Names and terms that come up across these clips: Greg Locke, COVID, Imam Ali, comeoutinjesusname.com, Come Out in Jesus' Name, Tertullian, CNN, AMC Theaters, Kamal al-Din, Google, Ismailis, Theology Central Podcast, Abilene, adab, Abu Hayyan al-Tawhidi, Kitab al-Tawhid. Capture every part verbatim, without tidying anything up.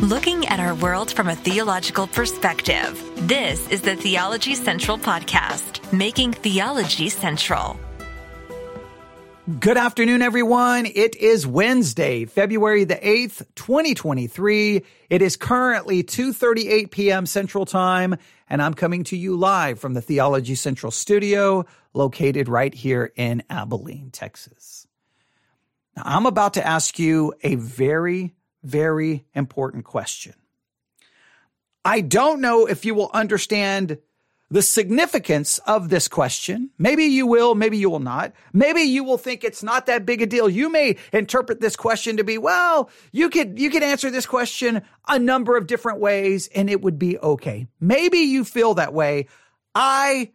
Looking at our world from a theological perspective, this is the Theology Central Podcast, making theology central. Good afternoon, everyone. It is Wednesday, February the eighth, twenty twenty-three. It is currently two thirty-eight p.m. Central Time, and I'm coming to you live from the Theology Central studio, located right here in Abilene, Texas. Now, I'm about to ask you a very, very important question. I don't know if you will understand the significance of this question. Maybe you will, maybe you will not. Maybe you will think it's not that big a deal. You may interpret this question to be, well, you could you could answer this question a number of different ways and it would be okay. Maybe you feel that way. I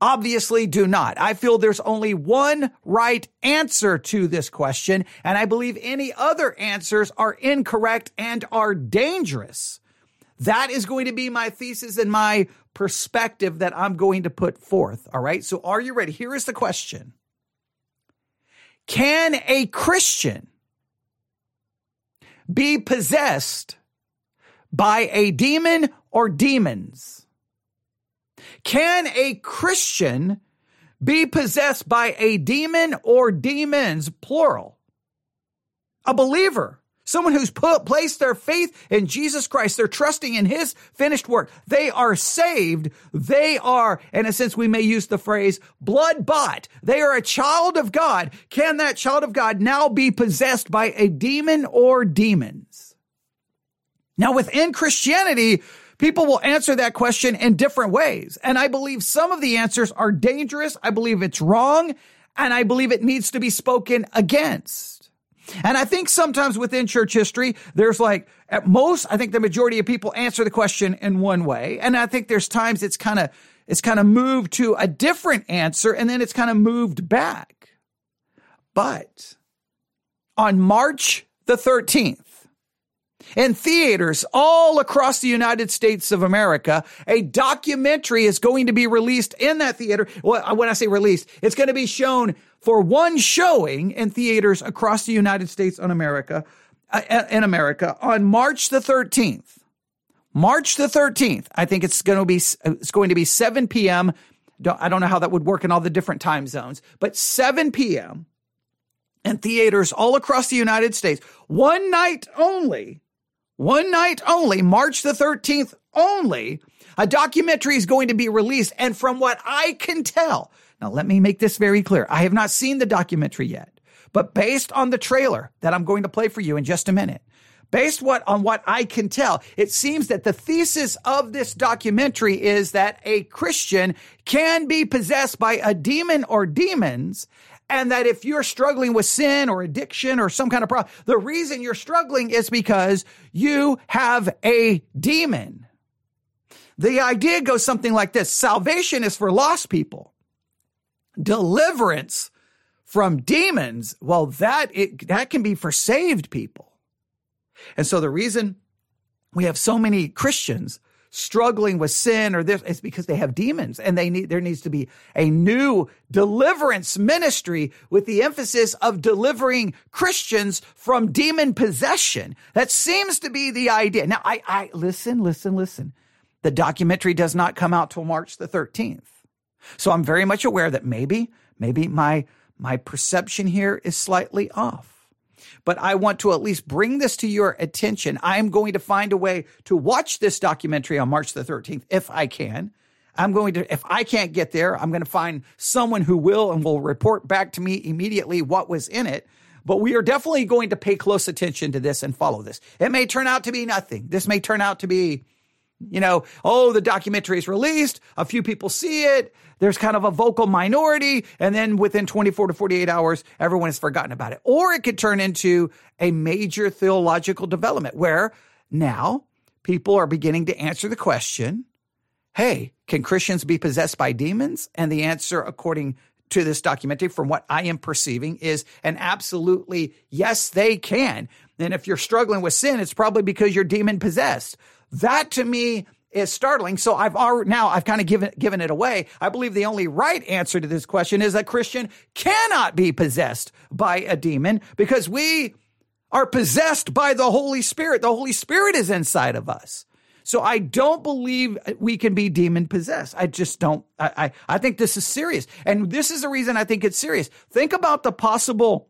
obviously do not. I feel there's only one right answer to this question, and I believe any other answers are incorrect and are dangerous. That is going to be my thesis and my perspective that I'm going to put forth, all right? So are you ready? Here is the question. Can a Christian be possessed by a demon or demons? Can a Christian be possessed by a demon or demons, plural? A believer. Someone who's put, placed their faith in Jesus Christ. They're trusting in his finished work. They are saved. They are, in a sense, we may use the phrase, blood bought. They are a child of God. Can that child of God now be possessed by a demon or demons? Now, within Christianity, people will answer that question in different ways. And I believe some of the answers are dangerous. I believe it's wrong. And I believe it needs to be spoken against. And I think sometimes within church history, there's like, at most, I think the majority of people answer the question in one way. And I think there's times it's kind of, it's kind of moved to a different answer, and then it's kind of moved back. But on March the thirteenth, in theaters all across the United States of America, a documentary is going to be released in that theater. Well, when I say released, it's going to be shown for one showing in theaters across the United States on America, uh, in America on March the thirteenth. March the thirteenth. I think it's going to be it's going to be seven p.m. Don't, I don't know how that would work in all the different time zones, but seven p.m. in theaters all across the United States. One night only. One night only, March the thirteenth only, a documentary is going to be released. And from what I can tell, now let me make this very clear. I have not seen the documentary yet, but based on the trailer that I'm going to play for you in just a minute, based what on what I can tell, it seems that the thesis of this documentary is that a Christian can be possessed by a demon or demons. And that if you're struggling with sin or addiction or some kind of problem, the reason you're struggling is because you have a demon. The idea goes something like this. Salvation is for lost people. Deliverance from demons, well, that it, that can be for saved people. And so the reason we have so many Christians struggling with sin or this, it's because they have demons, and they need, there needs to be a new deliverance ministry with the emphasis of delivering Christians from demon possession. That seems to be the idea. Now, I, I listen, listen, listen. The documentary does not come out till March the thirteenth. So I'm very much aware that maybe, maybe my, my perception here is slightly off. But I want to at least bring this to your attention. I am going to find a way to watch this documentary on March the thirteenth, if I can. I'm going to, if I can't get there, I'm going to find someone who will and will report back to me immediately what was in it. But we are definitely going to pay close attention to this and follow this. It may turn out to be nothing. This may turn out to be, you know, oh, the documentary is released. A few people see it. There's kind of a vocal minority. And then within twenty-four to forty-eight hours, everyone has forgotten about it. Or it could turn into a major theological development where now people are beginning to answer the question, hey, can Christians be possessed by demons? And the answer, according to this documentary, from what I am perceiving, is an absolutely yes, they can. And if you're struggling with sin, it's probably because you're demon possessed. That to me is startling. So I've already, now I've kind of given, given it away. I believe the only right answer to this question is that Christian cannot be possessed by a demon because we are possessed by the Holy Spirit. The Holy Spirit is inside of us. So I don't believe we can be demon possessed. I just don't. I, I I think this is serious. And this is the reason I think it's serious. Think about the possible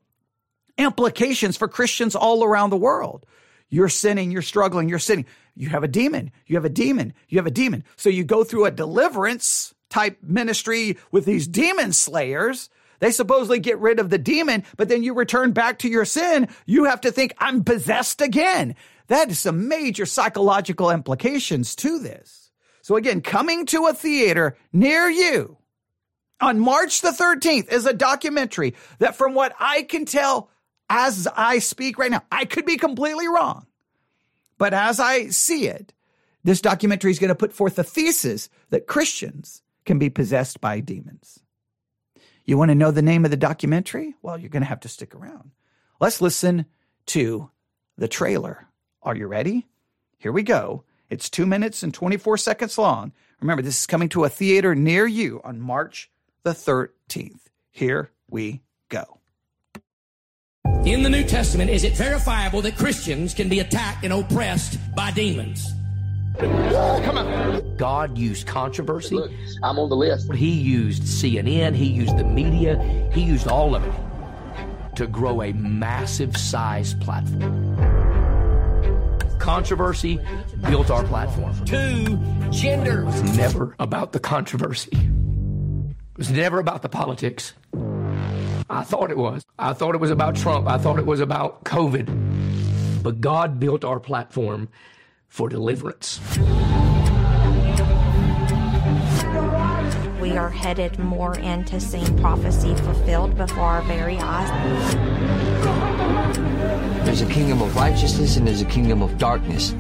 implications for Christians all around the world. You're sinning, you're struggling, you're sinning. You have a demon, you have a demon, you have a demon. So you go through a deliverance type ministry with these demon slayers. They supposedly get rid of the demon, but then you return back to your sin. You have to think, I'm possessed again. That is some major psychological implications to this. So again, coming to a theater near you on March the thirteenth is a documentary that, from what I can tell as I speak right now, I could be completely wrong, but as I see it, this documentary is going to put forth a thesis that Christians can be possessed by demons. You want to know the name of the documentary? Well, you're going to have to stick around. Let's listen to the trailer. Are you ready? Here we go. It's two minutes and twenty-four seconds long. Remember, this is coming to a theater near you on March the thirteenth. Here we go. In the New Testament, is it verifiable that Christians can be attacked and oppressed by demons? Come on. God used controversy. Look, I'm on the list. He used C N N. He used the media. He used all of it to grow a massive size platform. Controversy built our platform. Two genders. It was never about the controversy. It was never about the politics. I thought it was. I thought it was about Trump. I thought it was about COVID. But God built our platform for deliverance. We are headed more into seeing prophecy fulfilled before our very eyes. There's a kingdom of righteousness and there's a kingdom of darkness.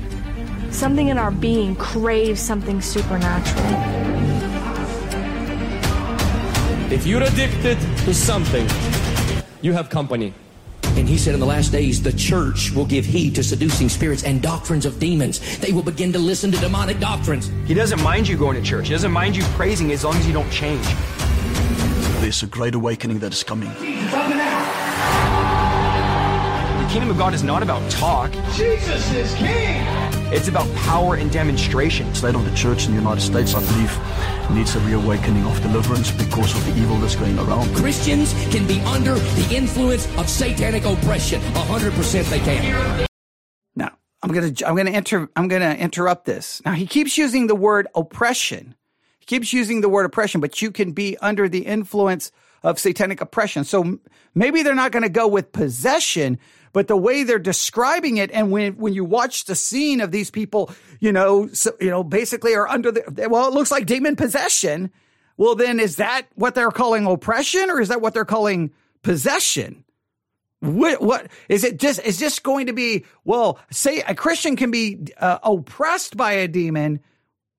Something in our being craves something supernatural. If you're addicted to something, you have company. And he said in the last days, the church will give heed to seducing spirits and doctrines of demons. They will begin to listen to demonic doctrines. He doesn't mind you going to church. He doesn't mind you praising as long as you don't change. There's a great awakening that is coming. Jesus, open up. The kingdom of God is not about talk. Jesus is king. It's about power and demonstration. The state of the church in the United States, I believe, needs a reawakening of deliverance because of the evil that's going around. Christians can be under the influence of satanic oppression. A hundred percent they can. Now, I'm gonna I'm gonna inter I'm gonna interrupt this. Now, he keeps using the word oppression. He keeps using the word oppression, but you can be under the influence of satanic oppression. So maybe they're not going to go with possession, but the way they're describing it, and when when you watch the scene of these people, you know, so, you know, basically are under the, well, it looks like demon possession. Well, then is that what they're calling oppression, or is that what they're calling possession? What, what is it? Just is this going to be? Well, say a Christian can be uh, oppressed by a demon,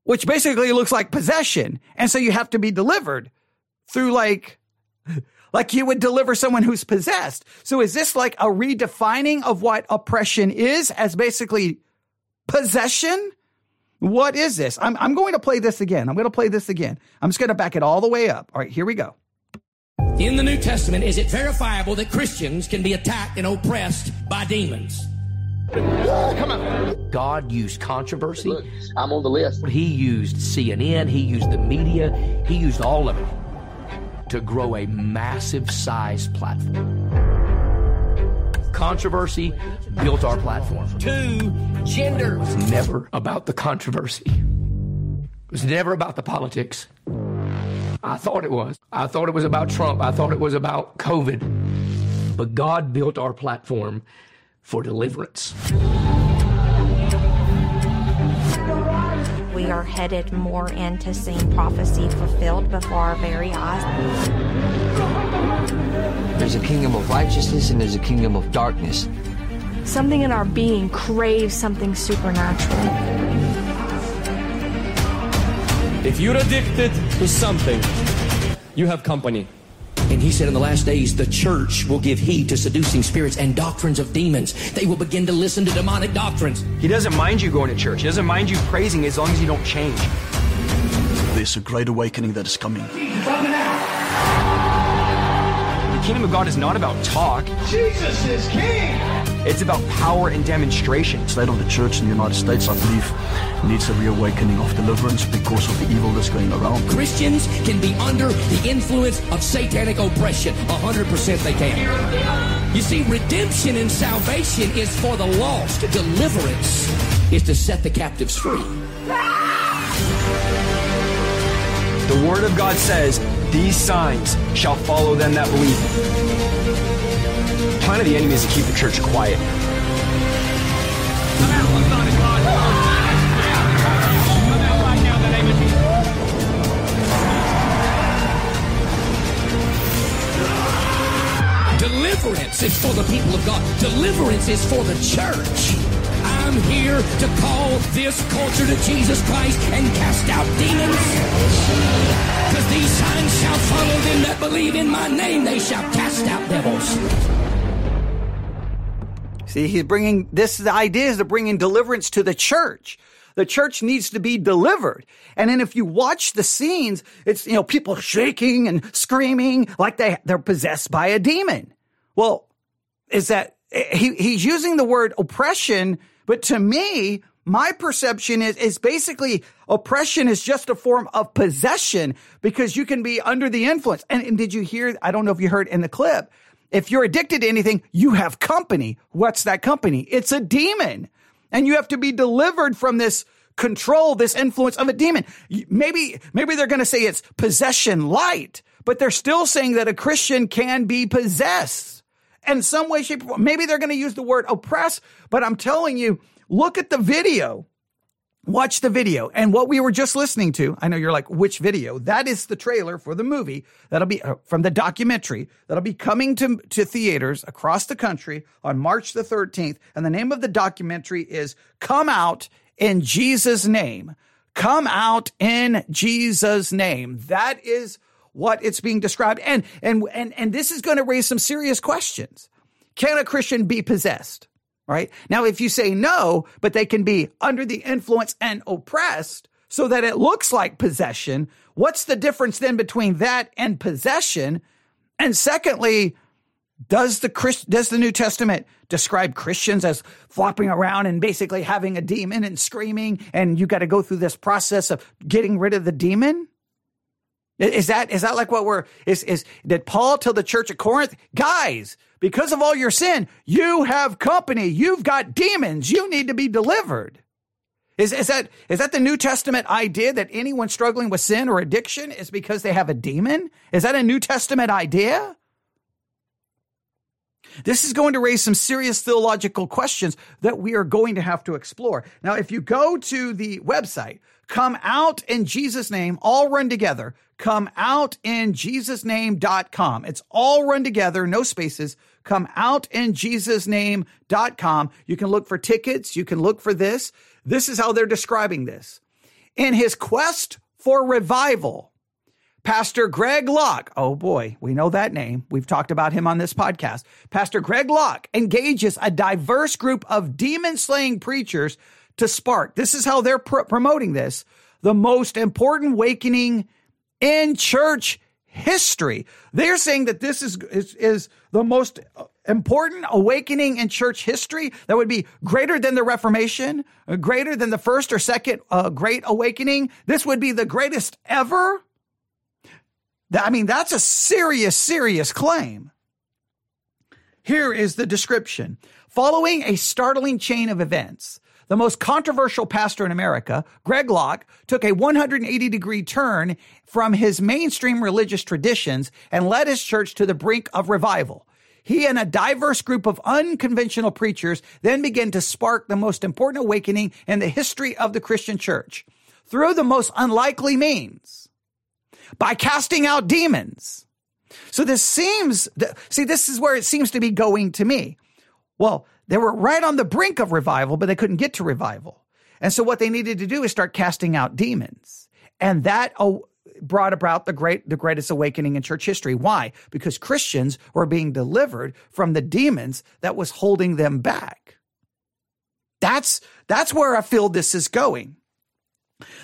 which basically looks like possession, and so you have to be delivered through like. Like you would deliver someone who's possessed. So is this like a redefining of what oppression is as basically possession? What is this? I'm, I'm going to play this again. I'm going to play this again. I'm just going to back it all the way up. All right, here we go. In the New Testament, is it verifiable that Christians can be attacked and oppressed by demons? Come on. God used controversy. Look, I'm on the list. He used C N N. He used the media. He used all of it to grow a massive size platform. Controversy built our platform. Two genders. It was never about the controversy. It was never about the politics. I thought it was. I thought it was about Trump. I thought it was about COVID. But God built our platform for deliverance. We are headed more into seeing prophecy fulfilled before our very eyes. There's a kingdom of righteousness and there's a kingdom of darkness. Something in our being craves something supernatural. If you're addicted to something, you have company. And he said in the last days, the church will give heed to seducing spirits and doctrines of demons. They will begin to listen to demonic doctrines. He doesn't mind you going to church. He doesn't mind you praising as long as you don't change. There's a great awakening that is coming. Jesus, open up. The kingdom of God is not about talk. Jesus is king. It's about power and demonstration. The state of the church in the United States, I believe, needs a reawakening of deliverance because of the evil that's going around. Christians can be under the influence of satanic oppression. one hundred percent they can. You see, redemption and salvation is for the lost. Deliverance is to set the captives free. The Word of God says, these signs shall follow them that believe. The plan of the enemy is to keep the church quiet. Deliverance is for the people of God. Deliverance is for the church. I'm here to call this culture to Jesus Christ and cast out demons. Because these signs shall follow them that believe in my name. They shall cast out devils. See, he's bringing this. The idea is to bring in deliverance to the church. The church needs to be delivered. And then if you watch the scenes, it's, you know, people shaking and screaming like they, they're possessed by a demon. Well, is that he, he's using the word oppression. But to me, my perception is, is basically oppression is just a form of possession because you can be under the influence. And, and did you hear, I don't know if you heard in the clip, if you're addicted to anything, you have company. What's that company? It's a demon. And you have to be delivered from this control, this influence of a demon. Maybe, maybe they're going to say it's possession light, but they're still saying that a Christian can be possessed. In some way, shape, or form. Maybe they're going to use the word oppress, but I'm telling you, look at the video. Watch the video. And what we were just listening to, I know you're like, which video? That is the trailer for the movie that'll be uh, from the documentary that'll be coming to, to theaters across the country on March the thirteenth. And the name of the documentary is Come Out in Jesus' Name. Come Out in Jesus' Name. That is what it's being described. And, and, and, and this is going to raise some serious questions. Can a Christian be possessed? Right? Now, if you say no, but they can be under the influence and oppressed so that it looks like possession, what's the difference then between that and possession? And secondly, does the Christ, does the New Testament describe Christians as flopping around and basically having a demon and screaming and you got to go through this process of getting rid of the demon? Is that, is that like what we're, is, is, did Paul tell the church at Corinth, guys, because of all your sin, you have company, you've got demons, you need to be delivered. Is, is that, is that the New Testament idea that anyone struggling with sin or addiction is because they have a demon? Is that a New Testament idea? This is going to raise some serious theological questions that we are going to have to explore. Now, if you go to the website, Come Out in Jesus' Name, all run together, come out in Jesus name dot com. It's all run together, no spaces, come out in Jesus name dot com. You can look for tickets. You can look for this. This is how they're describing this. In his quest for revival, Pastor Greg Locke, oh boy, we know that name. We've talked about him on this podcast. Pastor Greg Locke engages a diverse group of demon-slaying preachers to spark, this is how they're pr- promoting this, the most important awakening in church history. They're saying that this is, is, is the most important awakening in church history that would be greater than the Reformation, greater than the first or second uh, Great Awakening. This would be the greatest ever. I mean, that's a serious, serious claim. Here is the description. Following a startling chain of events, the most controversial pastor in America, Greg Locke, took a one hundred eighty degree turn from his mainstream religious traditions and led his church to the brink of revival. He and a diverse group of unconventional preachers then began to spark the most important awakening in the history of the Christian church through the most unlikely means, by casting out demons. So this seems, see, this is where it seems to be going to me. Well, they were right on the brink of revival, but they couldn't get to revival. And so what they needed to do is start casting out demons. And that brought about the great, the greatest awakening in church history. Why? Because Christians were being delivered from the demons that was holding them back. That's, that's where I feel this is going.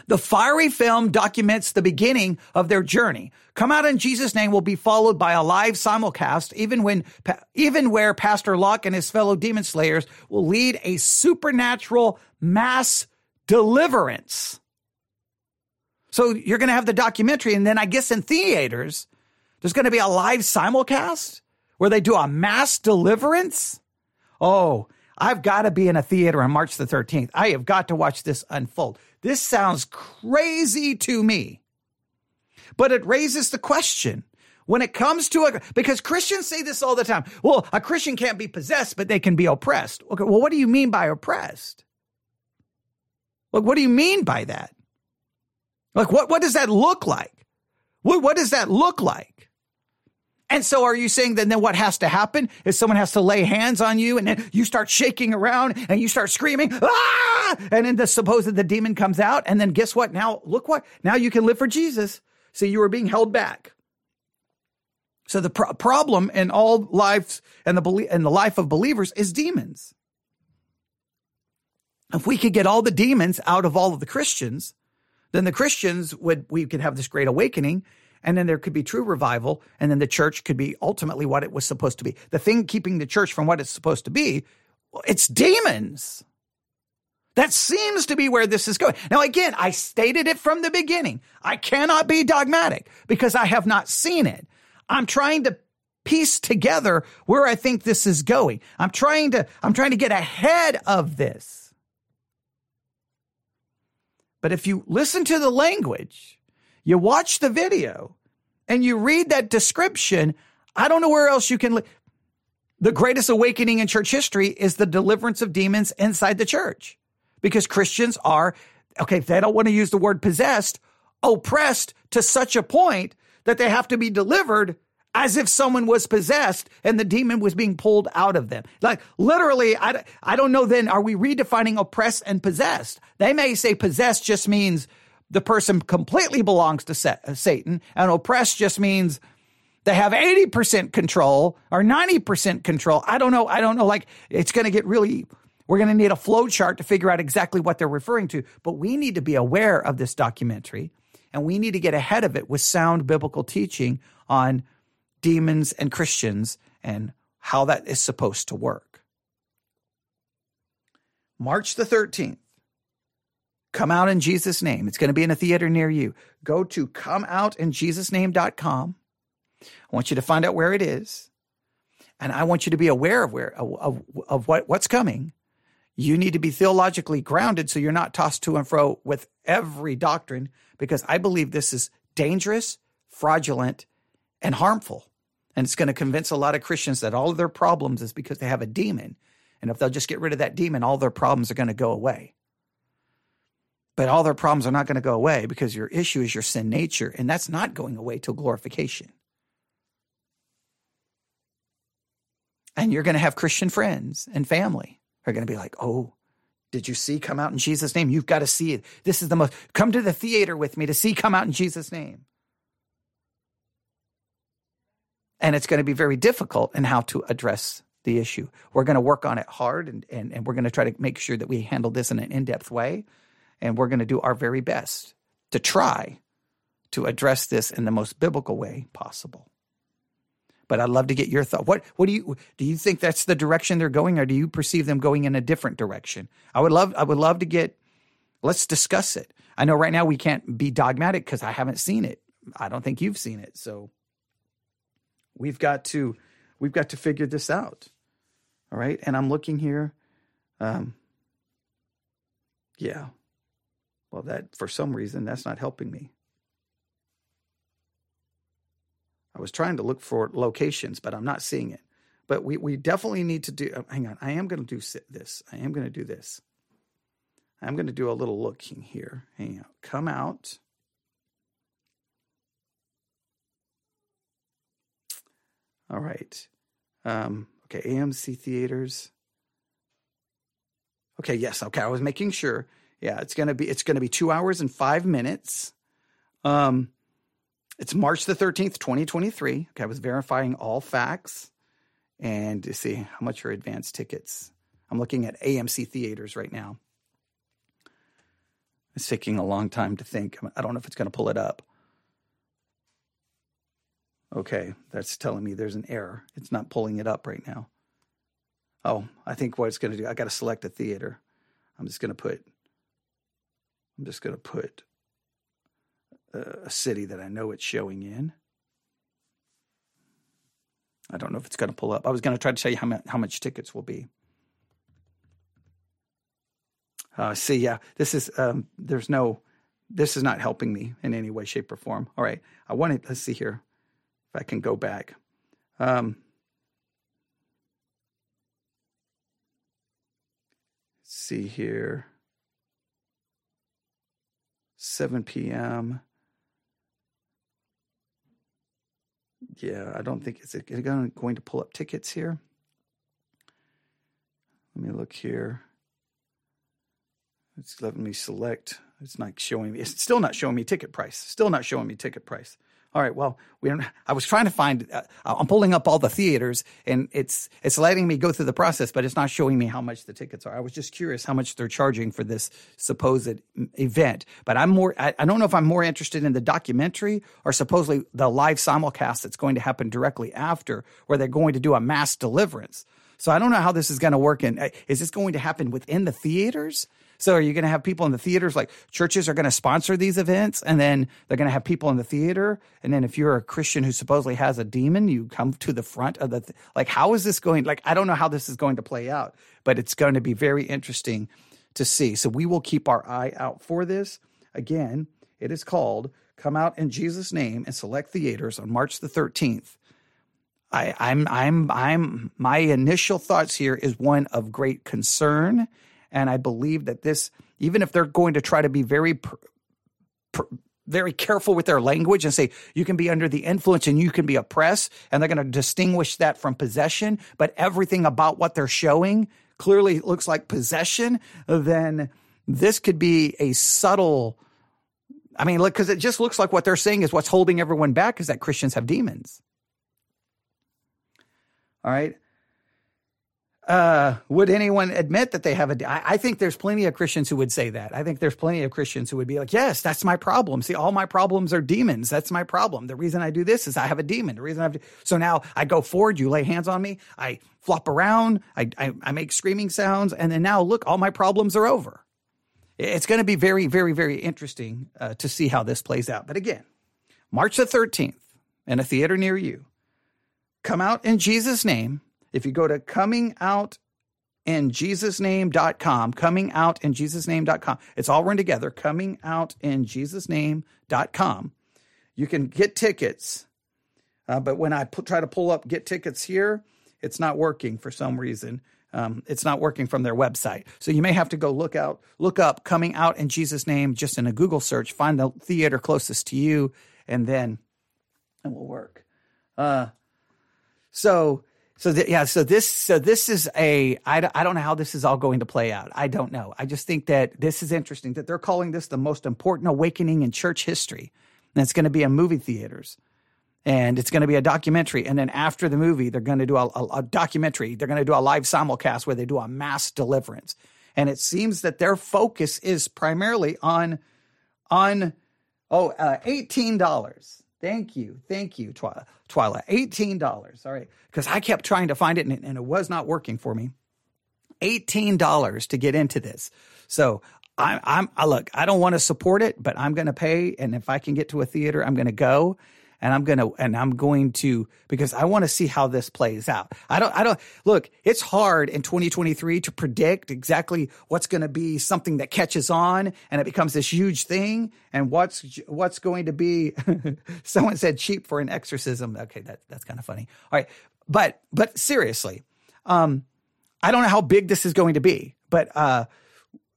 The fiery film documents the beginning of their journey. Come Out in Jesus' Name will be followed by a live simulcast, even when, even where Pastor Locke and his fellow demon slayers will lead a supernatural mass deliverance. So you're going to have the documentary, and then I guess in theaters, there's going to be a live simulcast where they do a mass deliverance. Oh, I've got to be in a theater on March the thirteenth. I have got to watch this unfold. This sounds crazy to me, but it raises the question when it comes to a, because Christians say this all the time. Well, a Christian can't be possessed, but they can be oppressed. Okay, well, what do you mean by oppressed? Like, what do you mean by that? Like, what, what does that look like? What, what does that look like? And so are you saying that then what has to happen is someone has to lay hands on you and then you start shaking around and you start screaming, ah! And then the suppose that the demon comes out and then guess what? Now, look what, now you can live for Jesus. See, you were being held back. So the pro- problem in all lives and the, belie- and the life of believers is demons. If we could get all the demons out of all of the Christians, then the Christians would, we could have this great awakening, and then there could be true revival, and then the church could be ultimately what it was supposed to be. The thing keeping the church from what it's supposed to be, well, it's demons. That seems to be where this is going. Now, again, I stated it from the beginning. I cannot be dogmatic because I have not seen it. I'm trying to piece together where I think this is going. I'm trying to, I'm trying to get ahead of this. But if you listen to the language, you watch the video, and you read that description, I don't know where else you can. Li- the greatest awakening in church history is the deliverance of demons inside the church. Because Christians are, okay, if they don't want to use the word possessed, oppressed to such a point that they have to be delivered as if someone was possessed and the demon was being pulled out of them. Like, literally, I, I don't know then, are we redefining oppressed and possessed? They may say possessed just means the person completely belongs to Satan, and oppressed just means they have eighty percent control or ninety percent control. I don't know. I don't know. Like, it's going to get really, we're going to need a flow chart to figure out exactly what they're referring to. But we need to be aware of this documentary, and we need to get ahead of it with sound biblical teaching on demons and Christians and how that is supposed to work. March the thirteenth, Come Out in Jesus' Name. It's going to be in a theater near you. Go to come out in jesus name dot com. I want you to find out where it is, and I want you to be aware of where of, of what, what's coming. You need to be theologically grounded so you're not tossed to and fro with every doctrine, because I believe this is dangerous, fraudulent, and harmful. And it's going to convince a lot of Christians that all of their problems is because they have a demon. And if they'll just get rid of that demon, all their problems are going to go away. But all their problems are not going to go away, because your issue is your sin nature, and that's not going away till glorification. And you're going to have Christian friends and family who are going to be like, oh, did you see Come Out in Jesus' Name? You've got to see it. This is the most, come to the theater with me to see Come Out in Jesus' Name. And it's going to be very difficult in how to address the issue. We're going to work on it hard, and, and, and we're going to try to make sure that we handle this in an in-depth way. And we're going to do our very best to try to address this in the most biblical way possible. But I'd love to get your thought. What what do you do you think that's the direction they're going, or do you perceive them going in a different direction? I would love I would love to get, let's discuss it. I know right now we can't be dogmatic because I haven't seen it. I don't think you've seen it, so We've got to, we've got to figure this out, all right? And I'm looking here, um, yeah. Well, that for some reason that's not helping me. I was trying to look for locations, but I'm not seeing it. But we we definitely need to do. Hang on, I am going to do this. I am going to do this. I'm going to do a little looking here. Hang on, Come Out. All right. Um, okay, A M C Theaters. Okay, yes. Okay, I was making sure. Yeah, it's gonna be it's gonna be two hours and five minutes. Um, it's March the thirteenth, twenty twenty-three. Okay, I was verifying all facts, and to see how much are advance tickets. I'm looking at A M C Theaters right now. It's taking a long time to think. I don't know if it's going to pull it up. Okay, that's telling me there's an error. It's not pulling it up right now. Oh, I think what it's going to do, I got to select a theater. I'm just going to put, I'm just going to put a city that I know it's showing in. I don't know if it's going to pull up. I was going to try to tell you how much, how much tickets will be. Uh, see, yeah, this is, um, there's no, this is not helping me in any way, shape, or form. All right, I want it, let's see here if I can go back. Um, let's see here. seven p.m. Yeah, I don't think it's going to pull up tickets here. Let me look here. It's letting me select. It's not showing me. It's still not showing me ticket price. Still not showing me ticket price. All right. Well, we don't. I was trying to find. Uh, I'm pulling up all the theaters, and it's it's letting me go through the process, but it's not showing me how much the tickets are. I was just curious how much they're charging for this supposed event. But I'm more. I, I don't know if I'm more interested in the documentary or supposedly the live simulcast that's going to happen directly after, where they're going to do a mass deliverance. So I don't know how this is going to work. And is this going to happen within the theaters? So are you going to have people in the theaters, like churches are going to sponsor these events, and then they're going to have people in the theater? And then if you're a Christian who supposedly has a demon, you come to the front of the th- – like how is this going – like I don't know how this is going to play out, but it's going to be very interesting to see. So we will keep our eye out for this. Again, it is called Come Out in Jesus' Name and Select Theaters on March the thirteenth. I, I'm I'm I'm my initial thoughts here is one of great concern. And I believe that this, even if they're going to try to be very per, per, very careful with their language and say, you can be under the influence and you can be oppressed, and they're going to distinguish that from possession, but everything about what they're showing clearly looks like possession, then this could be a subtle, I mean, look, because it just looks like what they're saying is what's holding everyone back is that Christians have demons. All right. Uh, would anyone admit that they have a de- I, I think there's plenty of Christians who would say that. I think there's plenty of Christians who would be like, yes, that's my problem. See, all my problems are demons. That's my problem. The reason I do this is I have a demon. The reason I have to- So now I go forward, you lay hands on me, I flop around, I, I, I make screaming sounds, and then now look, all my problems are over. It's going to be very, very, very interesting uh, to see how this plays out. But again, March the thirteenth in a theater near you, Come Out in Jesus' Name. If you go to coming out in Jesus name dot com, coming out in Jesus name dot com, it's all run together, coming out in Jesus name dot com. You can get tickets, uh, but when I p- try to pull up get tickets here, it's not working for some reason. Um, it's not working from their website. So you may have to go look out, look up Coming Out in Jesus' Name just in a Google search, find the theater closest to you, and then it will work. Uh, so... So th- yeah, so this so this is a I, d- I don't know how this is all going to play out. I don't know. I just think that this is interesting that they're calling this the most important awakening in church history. And it's going to be in movie theaters, and it's going to be a documentary. And then after the movie, they're going to do a, a, a documentary. They're going to do a live simulcast where they do a mass deliverance. And it seems that their focus is primarily on on oh uh, eighteen dollars. Thank you. Thank you, Twyla. Twyla. eighteen dollars. All right. Because I kept trying to find it, and, and it was not working for me. eighteen dollars to get into this. So I'm, I'm, I look, I don't want to support it, but I'm going to pay. And if I can get to a theater, I'm going to go. And I'm going to, and I'm going to, because I want to see how this plays out. I don't, I don't, look, it's hard in twenty twenty-three to predict exactly what's going to be something that catches on and it becomes this huge thing. And what's, what's going to be, someone said cheap for an exorcism. Okay. That, that's kind of funny. All right. But, but seriously, um, I don't know how big this is going to be, but, uh,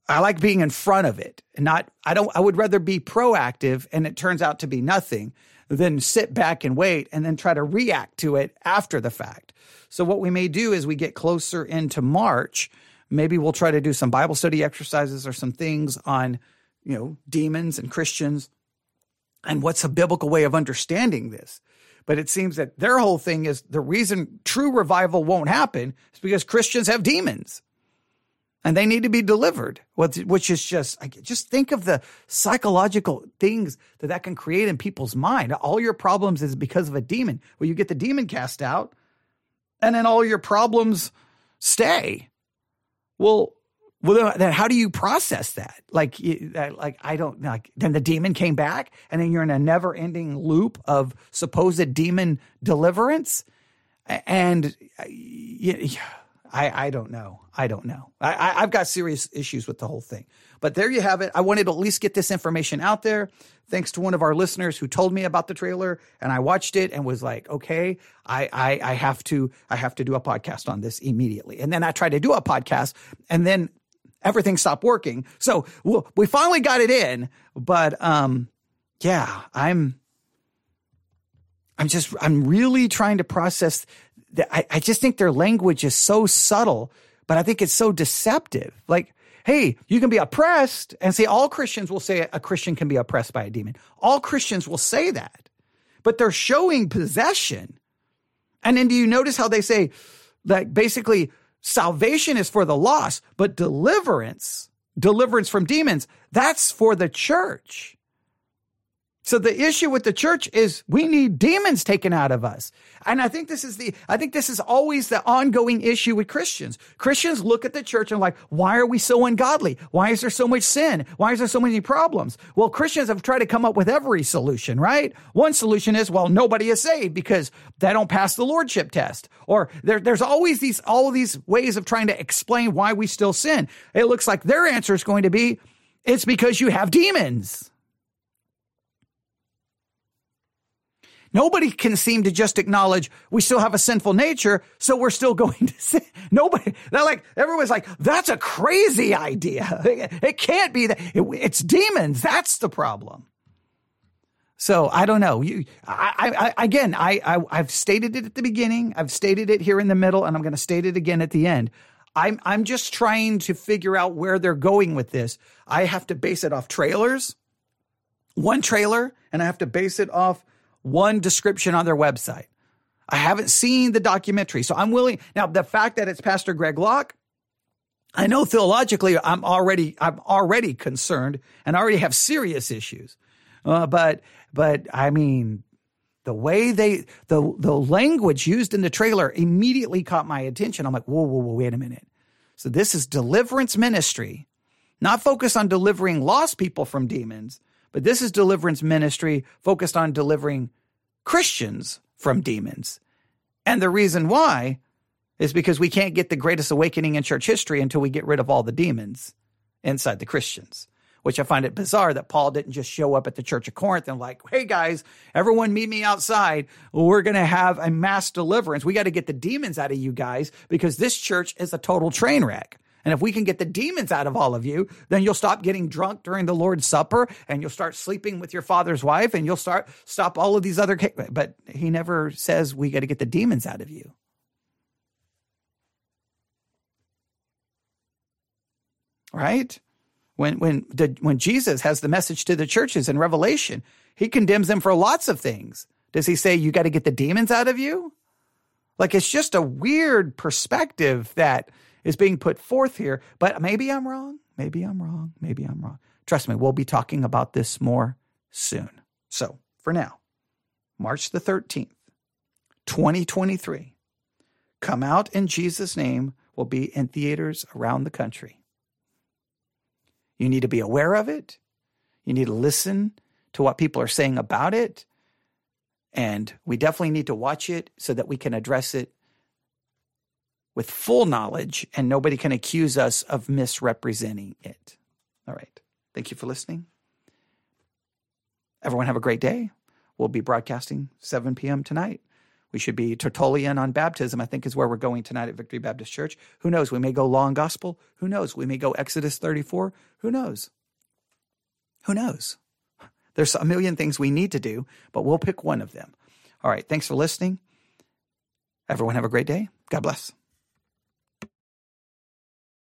I like being in front of it and not, I don't, I would rather be proactive and it turns out to be nothing than sit back and wait and then try to react to it after the fact. So what we may do is we get closer into March, maybe we'll try to do some Bible study exercises or some things on, you know, demons and Christians and what's a biblical way of understanding this. But it seems that their whole thing is the reason true revival won't happen is because Christians have demons. and they need to be delivered, which is just, just think of the psychological things that that can create in people's mind. All your problems is because of a demon. Well, you get the demon cast out, and then all your problems stay. Well, well, then how do you process that? Like, like I don't like. Then the demon came back, and then you're in a never-ending loop of supposed demon deliverance. And I, I don't know. I don't know. I, I've got serious issues with the whole thing. But there you have it. I wanted to at least get this information out there. Thanks to one of our listeners who told me about the trailer, and I watched it and was like, okay, I, I, I have to, I have to do a podcast on this immediately. And then I tried to do a podcast, and then everything stopped working. So we finally got it in. But um, yeah, I'm. I'm just, I'm really trying to process that. I, I just think their language is so subtle, but I think it's so deceptive. Like, hey, you can be oppressed, and say all Christians will say a Christian can be oppressed by a demon. All Christians will say that, but they're showing possession. And then do you notice how they say that basically salvation is for the lost, but deliverance, deliverance from demons, that's for the church. So the issue with the church is we need demons taken out of us. And I think this is the, I think this is always the ongoing issue with Christians. Christians look at the church and like, why are we so ungodly? Why is there so much sin? Why is there so many problems? Well, Christians have tried to come up with every solution, right? One solution is, well, nobody is saved because they don't pass the lordship test. Or there, there's always these, all of these ways of trying to explain why we still sin. It looks like their answer is going to be, it's because you have demons. Nobody can seem to just acknowledge we still have a sinful nature, so we're still going to sin. Nobody, they're like, everyone's like, that's a crazy idea. It can't be that. It, it's demons. That's the problem. So I don't know. You, I, I, again, I, I, I've stated it at the beginning. I've stated it here in the middle, and I'm going to state it again at the end. I'm, I'm just trying to figure out where they're going with this. I have to base it off trailers, one trailer, and I have to base it off one description on their website. I haven't seen the documentary, so I'm willing. Now, the fact that it's Pastor Greg Locke, I know theologically I'm already I'm already concerned and I already have serious issues. Uh, but but I mean, the way they the the language used in the trailer immediately caught my attention. I'm like, whoa, whoa, whoa, wait a minute. So this is deliverance ministry, not focused on delivering lost people from demons. But this is deliverance ministry focused on delivering Christians from demons. And the reason why is because we can't get the greatest awakening in church history until we get rid of all the demons inside the Christians, which I find it bizarre that Paul didn't just show up at the church of Corinth and like, hey, guys, everyone meet me outside. We're going to have a mass deliverance. We got to get the demons out of you guys because this church is a total train wreck. And if we can get the demons out of all of you, then you'll stop getting drunk during the Lord's Supper, and you'll start sleeping with your father's wife, and you'll start stop all of these other. But he never says we got to get the demons out of you. Right? When when the, when Jesus has the message to the churches in Revelation, he condemns them for lots of things. Does he say you got to get the demons out of you? Like, it's just a weird perspective that is being put forth here, but maybe I'm wrong. Maybe I'm wrong. Maybe I'm wrong. Trust me, we'll be talking about this more soon. So for now, March the thirteenth, twenty twenty-three, Come Out in Jesus' Name will be in theaters around the country. You need to be aware of it. You need to listen to what people are saying about it. And we definitely need to watch it so that we can address it with full knowledge, and nobody can accuse us of misrepresenting it. All right. Thank you for listening. Everyone have a great day. We'll be broadcasting seven p.m. tonight. We should be Tertullian on baptism, I think, is where we're going tonight at Victory Baptist Church. Who knows? We may go Law and Gospel. Who knows? We may go Exodus thirty-four. Who knows? Who knows? There's a million things we need to do, but we'll pick one of them. All right. Thanks for listening. Everyone have a great day. God bless.